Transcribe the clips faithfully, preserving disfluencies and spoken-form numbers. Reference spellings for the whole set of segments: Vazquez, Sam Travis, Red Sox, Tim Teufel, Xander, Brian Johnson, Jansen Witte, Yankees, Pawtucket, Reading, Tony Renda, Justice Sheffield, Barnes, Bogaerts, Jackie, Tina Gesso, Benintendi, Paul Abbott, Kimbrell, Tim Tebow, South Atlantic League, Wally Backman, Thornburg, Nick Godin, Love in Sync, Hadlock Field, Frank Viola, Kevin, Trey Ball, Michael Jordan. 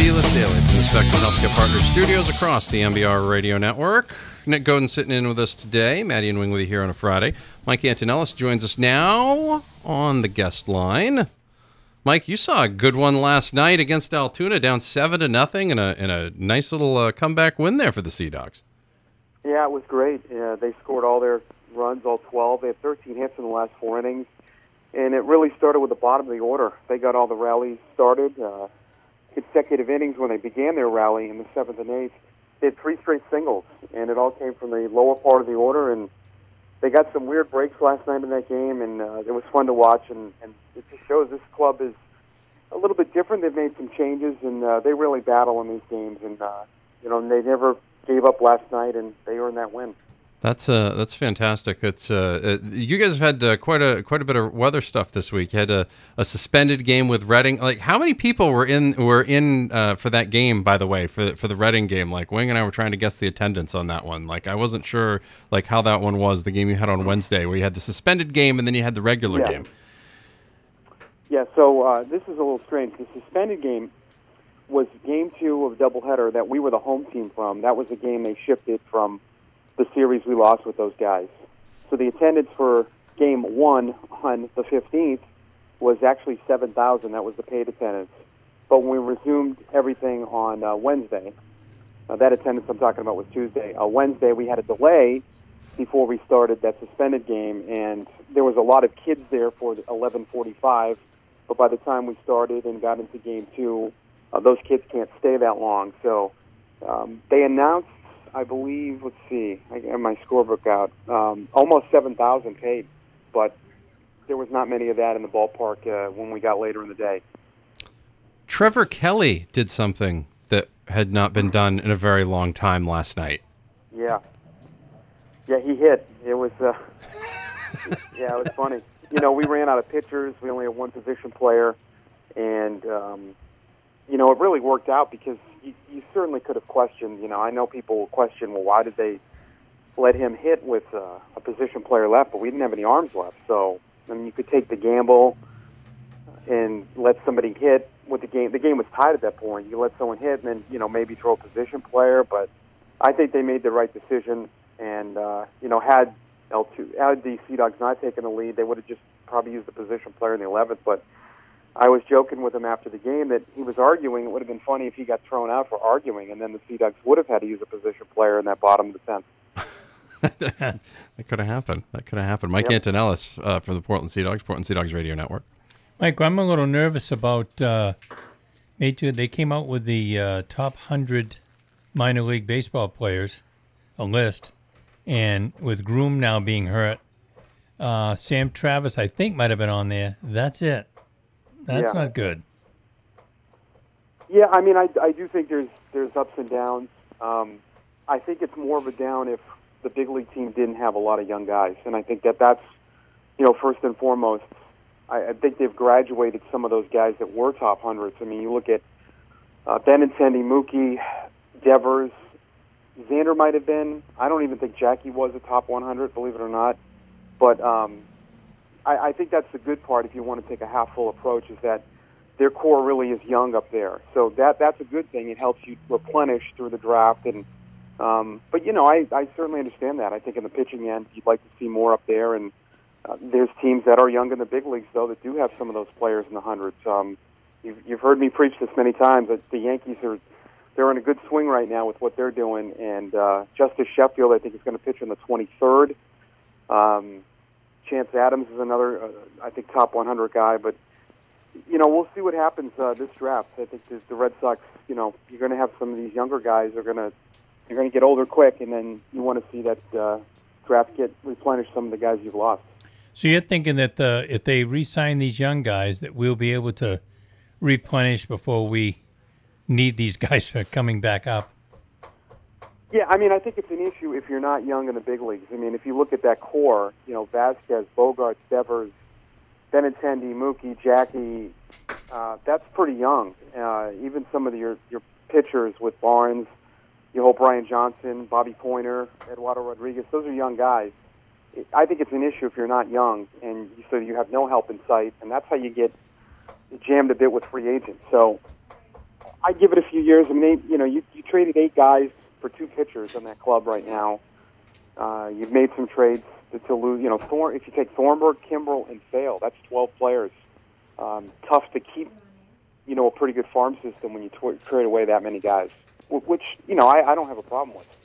B-List Daily from the Spectrum Healthcare Partners studios across the N B R radio network. Nick Godin sitting in with us today. Maddie and Wingley here on a Friday. Mike Antonellis joins us now on the guest line. Mike, you saw a good one last night against Altoona, down seven to nothing, and a and a nice little uh, comeback win there for the Sea Dogs. Yeah, it was great. Uh, they scored all their runs, all twelve. They had thirteen hits in the last four innings, and it really started with the bottom of the order. They got all the rallies started, uh, consecutive innings when they began their rally in the seventh and eighth. They had three straight singles, and it all came from the lower part of the order, and they got some weird breaks last night in that game, and uh, it was fun to watch, and, and it just shows this club is a little bit different. They've made some changes, and uh, they really battle in these games, and uh, you know, they never gave up last night, and they earned that win. That's uh, that's fantastic. It's uh, uh, you guys have had uh, quite a quite a bit of weather stuff this week. You had a, a suspended game with Reading. Like, how many people were in were in uh, for that game? By the way, for for the Reading game, like Wing and I were trying to guess the attendance on that one. Like, I wasn't sure like how that one was. The game you had on Wednesday, where you had the suspended game and then you had the regular yeah. game. Yeah. So uh, this is a little strange. The suspended game was game two of doubleheader that we were the home team from. That was the game they shifted from the series we lost with those guys. So the attendance for game one on the fifteenth was actually seven thousand. That was the paid attendance. But when we resumed everything on uh, Wednesday, uh, that attendance I'm talking about was Tuesday. Uh, Wednesday, we had a delay before we started that suspended game, and there was a lot of kids there for eleven forty-five. But by the time we started and got into game two, uh, those kids can't stay that long. So um, they announced, I believe, let's see, I got my scorebook out, um, almost seven thousand paid, but there was not many of that in the ballpark uh, when we got later in the day. Trevor Kelly did something that had not been done in a very long time last night. Yeah. Yeah, he hit. It was, uh, yeah, it was funny. You know, we ran out of pitchers. We only had one position player, and, um, you know, it really worked out because You, you certainly could have questioned, you know, I know people will question, well, why did they let him hit with uh, a position player left, but we didn't have any arms left. So, I mean, you could take the gamble and let somebody hit with the game. The game was tied at that point. You let someone hit and then, you know, maybe throw a position player. But I think they made the right decision. And, uh, you know, had L two, had the Sea Dogs not taken the lead, they would have just probably used the position player in the eleventh. But I was joking with him after the game that he was arguing. It would have been funny if he got thrown out for arguing, and then the Sea Dogs would have had to use a position player in that bottom of the tenth. That could have happened. That could have happened. Mike yep. Antonellis uh, from the Portland Sea Dogs, Portland Sea Dogs Radio Network. Mike, I'm a little nervous about uh, Major. They came out with the uh, top one hundred minor league baseball players, a list, and with Groom now being hurt, uh, Sam Travis, I think, might have been on there. That's it. That's yeah. not good. Yeah, I mean, I, I do think there's there's ups and downs. Um, I think it's more of a down if the big league team didn't have a lot of young guys, and I think that that's, you know, first and foremost. I, I think they've graduated some of those guys that were top hundreds. I mean, you look at uh, Benintendi, Mookie, Devers, Xander might have been. I don't even think Jackie was a top one hundred, believe it or not, but. Um, I, I think that's the good part if you want to take a half-full approach, is that their core really is young up there. So that that's a good thing. It helps you replenish through the draft. And um, But, you know, I, I certainly understand that. I think in the pitching end, you'd like to see more up there. And uh, there's teams that are young in the big leagues, though, that do have some of those players in the hundreds. Um, you've, you've heard me preach this many times, but the Yankees are they're in a good swing right now with what they're doing. And uh, Justice Sheffield, I think, is going to pitch on the twenty-third. Um Chance Adams is another, uh, I think, top one hundred guy. But, you know, we'll see what happens uh, this draft. I think the, the Red Sox, you know, you're going to have some of these younger guys are going to you're going to get older quick, and then you want to see that uh, draft get replenish some of the guys you've lost. So you're thinking that the, if they re-sign these young guys, that we'll be able to replenish before we need these guys for coming back up? Yeah, I mean, I think it's an issue if you're not young in the big leagues. I mean, if you look at that core, you know, Vazquez, Bogaerts, Devers, Benintendi, Mookie, Jackie, uh, that's pretty young. Uh, even some of the, your your pitchers with Barnes, you know, Brian Johnson, Bobby Poyner, Eduardo Rodriguez, those are young guys. I think it's an issue if you're not young, and so you have no help in sight, and that's how you get jammed a bit with free agents. So I give it a few years. I mean, you know, you, you traded eight guys for two pitchers on that club right now. Uh, you've made some trades to, to lose. You know, Thor, if you take Thornburg, Kimbrell, and Sale, that's twelve players. Um, tough to keep, you know, a pretty good farm system when you tw- trade away that many guys, which, you know, I, I don't have a problem with.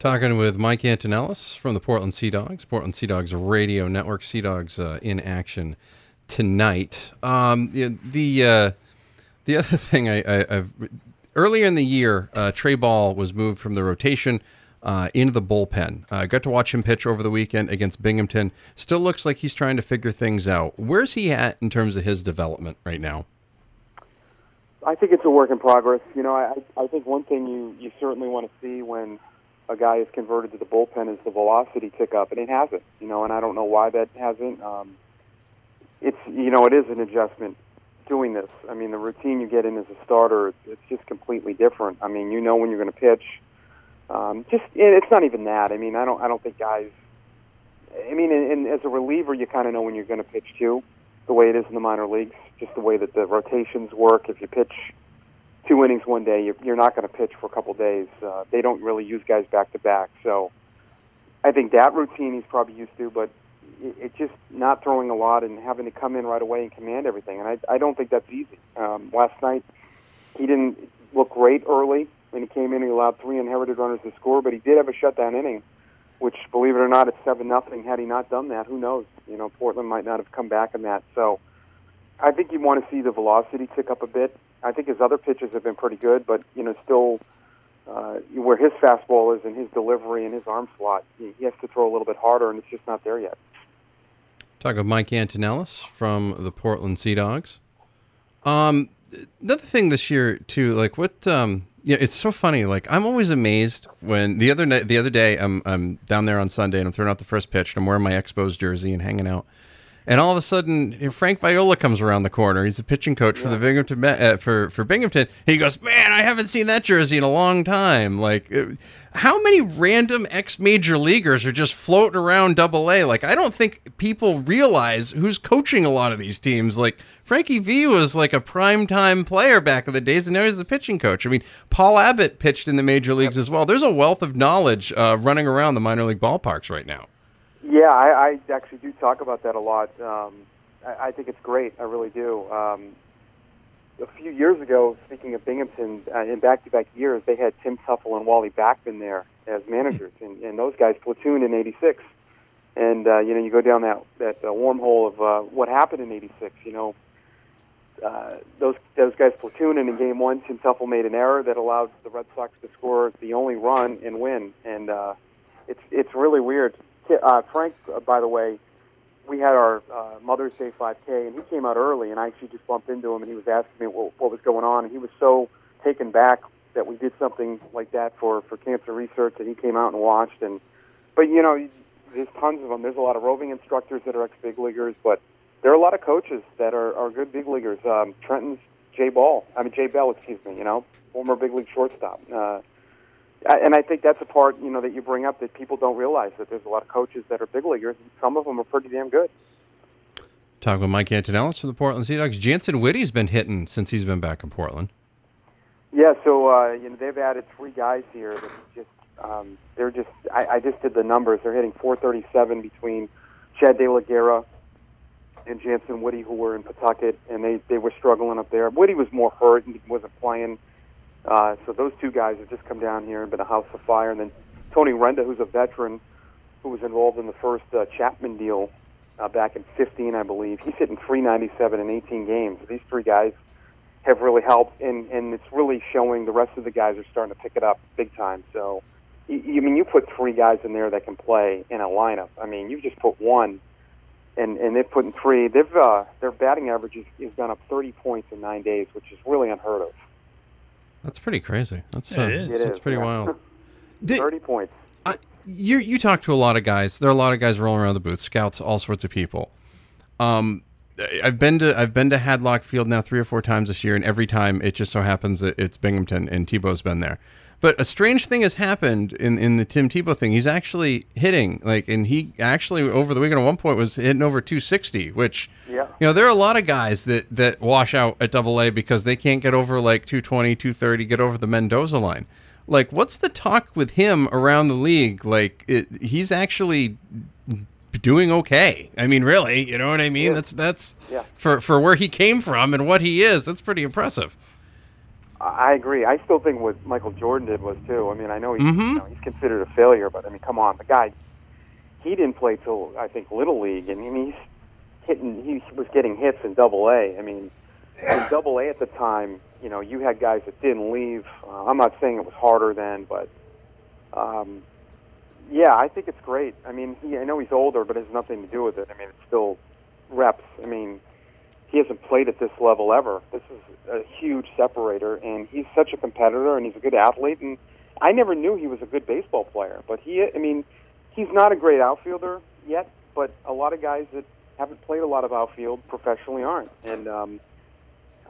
Talking with Mike Antonellis from the Portland Sea Dogs, Portland Sea Dogs Radio Network. Sea Dogs uh, in action tonight. Um, the uh, the other thing I, I, I've earlier in the year, uh, Trey Ball was moved from the rotation uh, into the bullpen. I uh, got to watch him pitch over the weekend against Binghamton. Still looks like he's trying to figure things out. Where's he at in terms of his development right now? I think it's a work in progress. You know, I, I think one thing you, you certainly want to see when a guy is converted to the bullpen is the velocity tick up, and it hasn't, you know, and I don't know why that hasn't. Um, it's, you know, it is an adjustment doing this. I mean, the routine you get in as a starter, it's just completely different. I mean, you know when you're going to pitch. Um, just, it's not even that. I mean, I don't I don't think guys, I mean, and, and as a reliever, you kind of know when you're going to pitch too, the way it is in the minor leagues, just the way that the rotations work. If you pitch two innings one day, you're not going to pitch for a couple of days. Uh, they don't really use guys back-to-back. So I think that routine he's probably used to, but it's it just not throwing a lot and having to come in right away and command everything. And I, I don't think that's easy. Um, last night, he didn't look great early. When he came in, he allowed three inherited runners to score, but he did have a shutdown inning, which, believe it or not, it's seven nothing. Had he not done that, who knows? You know, Portland might not have come back in that. So I think you want to see the velocity tick up a bit. I think his other pitches have been pretty good, but, you know, still uh, where his fastball is and his delivery and his arm slot, he has to throw a little bit harder, and it's just not there yet. Talking with Mike Antonellis from the Portland Sea Dogs. Um, another thing this year, too, like what um, – yeah, it's so funny. Like, I'm always amazed when the other, the other day I'm, I'm down there on Sunday and I'm throwing out the first pitch and I'm wearing my Expos jersey and hanging out. And all of a sudden, Frank Viola comes around the corner. He's a pitching coach yeah. for the Binghamton uh, for for Binghamton. He goes, "Man, I haven't seen that jersey in a long time." Like, how many random ex-major leaguers are just floating around Double A? Like, I don't think people realize who's coaching a lot of these teams. Like, Frankie V was like a primetime player back in the days, and now he's the pitching coach. I mean, Paul Abbott pitched in the major leagues as well. There's a wealth of knowledge uh, running around the minor league ballparks right now. Yeah, I, I actually do talk about that a lot. Um, I, I think it's great. I really do. Um, a few years ago, speaking of Binghamton, uh, in back-to-back years, they had Tim Teufel and Wally Backman there as managers, and, and those guys platooned in eighty-six. And, uh, you know, you go down that, that uh, wormhole of uh, what happened in eighty-six, you know. Uh, those those guys platooned, and in game one, Tim Teufel made an error that allowed the Red Sox to score the only run and win. And uh, it's it's really weird. Uh, Frank, uh, by the way, we had our uh, Mother's Day five K, and he came out early, and I actually just bumped into him, and he was asking me what, what was going on, and he was so taken back that we did something like that for, for cancer research, and he came out and watched. And but, you know, there's tons of them. There's a lot of roving instructors that are ex-big leaguers, but there are a lot of coaches that are, are good big leaguers. Um, Trenton's Jay Ball, I mean, Jay Bell, excuse me, you know, former big league shortstop. Uh And I think that's a part, you know, that you bring up that people don't realize, that there's a lot of coaches that are big leaguers, and some of them are pretty damn good. Talking with Mike Antonellis from the Portland Sea Dogs. Jansen Wittie's been hitting since he's been back in Portland. Yeah, so, uh, you know, they've added three guys here that just, um, they're just, I, I just did the numbers. They're hitting four thirty-seven between Chad De La Guerra and Jansen Witte, who were in Pawtucket, and they, they were struggling up there. Witte was more hurt and wasn't playing. Uh, so those two guys have just come down here and been a house of fire. And then Tony Renda, who's a veteran, who was involved in the first uh, Chapman deal uh, back in fifteen, I believe. He's hitting three ninety-seven in eighteen games. These three guys have really helped, and, and it's really showing the rest of the guys are starting to pick it up big time. So, you, you mean, you put three guys in there that can play in a lineup. I mean, you just put one, and, and they've put in three. They've, uh, their batting average has, has gone up thirty points in nine days, which is really unheard of. That's pretty crazy. That's uh, it is. That's pretty yeah. wild. Thirty points. I, you you talk to a lot of guys. There are a lot of guys rolling around the booth, scouts, all sorts of people. Um, I've been to I've been to Hadlock Field now three or four times this year, and every time it just so happens that it's Binghamton and Tebow's been there. But a strange thing has happened in, in the Tim Tebow thing. He's actually hitting, like, and he actually over the weekend at one point was hitting over two sixty, which, yeah. you know, there are a lot of guys that, that wash out at Double A because they can't get over like two twenty, two thirty, get over the Mendoza line. Like, what's the talk with him around the league? Like, it, he's actually doing okay. I mean, really, you know what I mean? Yeah. That's that's yeah. for for where he came from and what he is. That's pretty impressive. I agree. I still think what Michael Jordan did was, too. I mean, I know he's, mm-hmm. you know, he's considered a failure, but, I mean, come on. The guy, he didn't play till, I think, Little League, and I mean, he's hitting, he was getting hits in Double A. I mean, in Double A at the time, you know, you had guys that didn't leave. Uh, I'm not saying it was harder then, but, um, yeah, I think it's great. I mean, he, I know he's older, but it has nothing to do with it. I mean, it's still reps. I mean, he hasn't played at this level ever. This is a huge separator, and he's such a competitor, and he's a good athlete. And I never knew he was a good baseball player, but he, I mean, he's not a great outfielder yet, but a lot of guys that haven't played a lot of outfield professionally aren't. And um,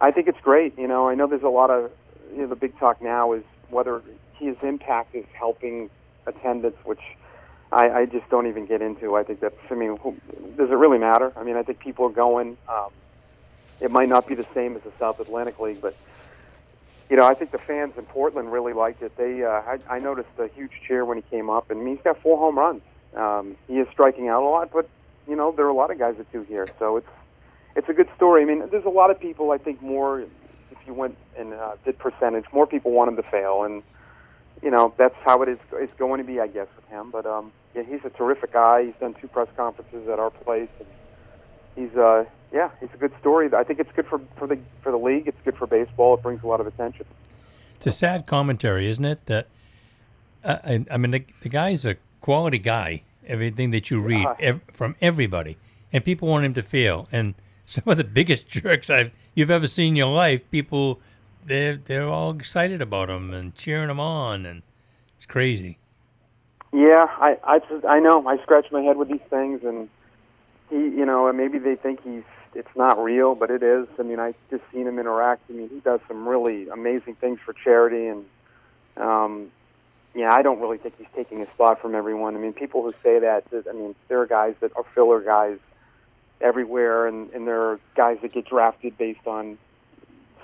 I think it's great. You know, I know there's a lot of, you know, the big talk now is whether his impact is helping attendance, which I, I just don't even get into. I think that's, I mean, who, does it really matter? I mean, I think people are going. Um, It might not be the same as the South Atlantic League, but, you know, I think the fans in Portland really liked it. They, uh, I, I noticed a huge cheer when he came up, and I mean, he's got four home runs. Um, he is striking out a lot, but, you know, there are a lot of guys that do here, so it's it's a good story. I mean, there's a lot of people, I think, more, if you went and uh, did percentage, more people wanted to fail, and, you know, that's how it is it's going to be, I guess, with him. But, um, yeah, he's a terrific guy. He's done two press conferences at our place, and he's uh, yeah, it's a good story. I think it's good for, for the for the league. It's good for baseball. It brings a lot of attention. It's a sad commentary, isn't it? That uh, I, I mean, the, the guy's a quality guy. Everything that you read yeah. ev- from everybody, and people want him to fail. And some of the biggest jerks I've you've ever seen in your life, people they're they're all excited about him and cheering him on, and it's crazy. Yeah, I I, I know. I scratch my head with these things and. He, you know, maybe they think he's it's not real, but it is. I mean, I've just seen him interact. I mean, he does some really amazing things for charity. And, um, yeah, I don't really think he's taking a spot from everyone. I mean, people who say that, I mean, there are guys that are filler guys everywhere, and, and there are guys that get drafted based on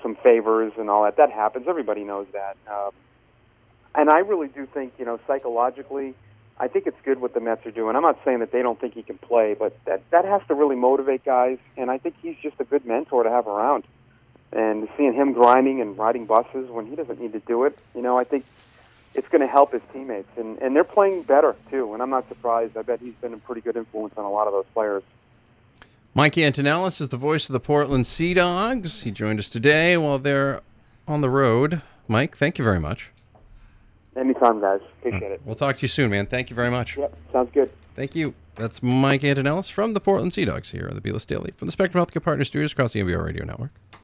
some favors and all that. That happens. Everybody knows that. Um, and I really do think, you know, psychologically, I think it's good what the Mets are doing. I'm not saying that they don't think he can play, but that, that has to really motivate guys, and I think he's just a good mentor to have around. And seeing him grinding and riding buses when he doesn't need to do it, you know, I think it's going to help his teammates. And, and they're playing better, too, and I'm not surprised. I bet he's been a pretty good influence on a lot of those players. Mike Antonellis is the voice of the Portland Sea Dogs. He joined us today while they're on the road. Mike, thank you very much. Anytime, guys. Appreciate it. We'll talk to you soon, man. Thank you very much. Yep, sounds good. Thank you. That's Mike Antonellis from the Portland Sea Dogs here on the B-List Daily from the Spectrum Healthcare Partners Studios across the N B R Radio Network.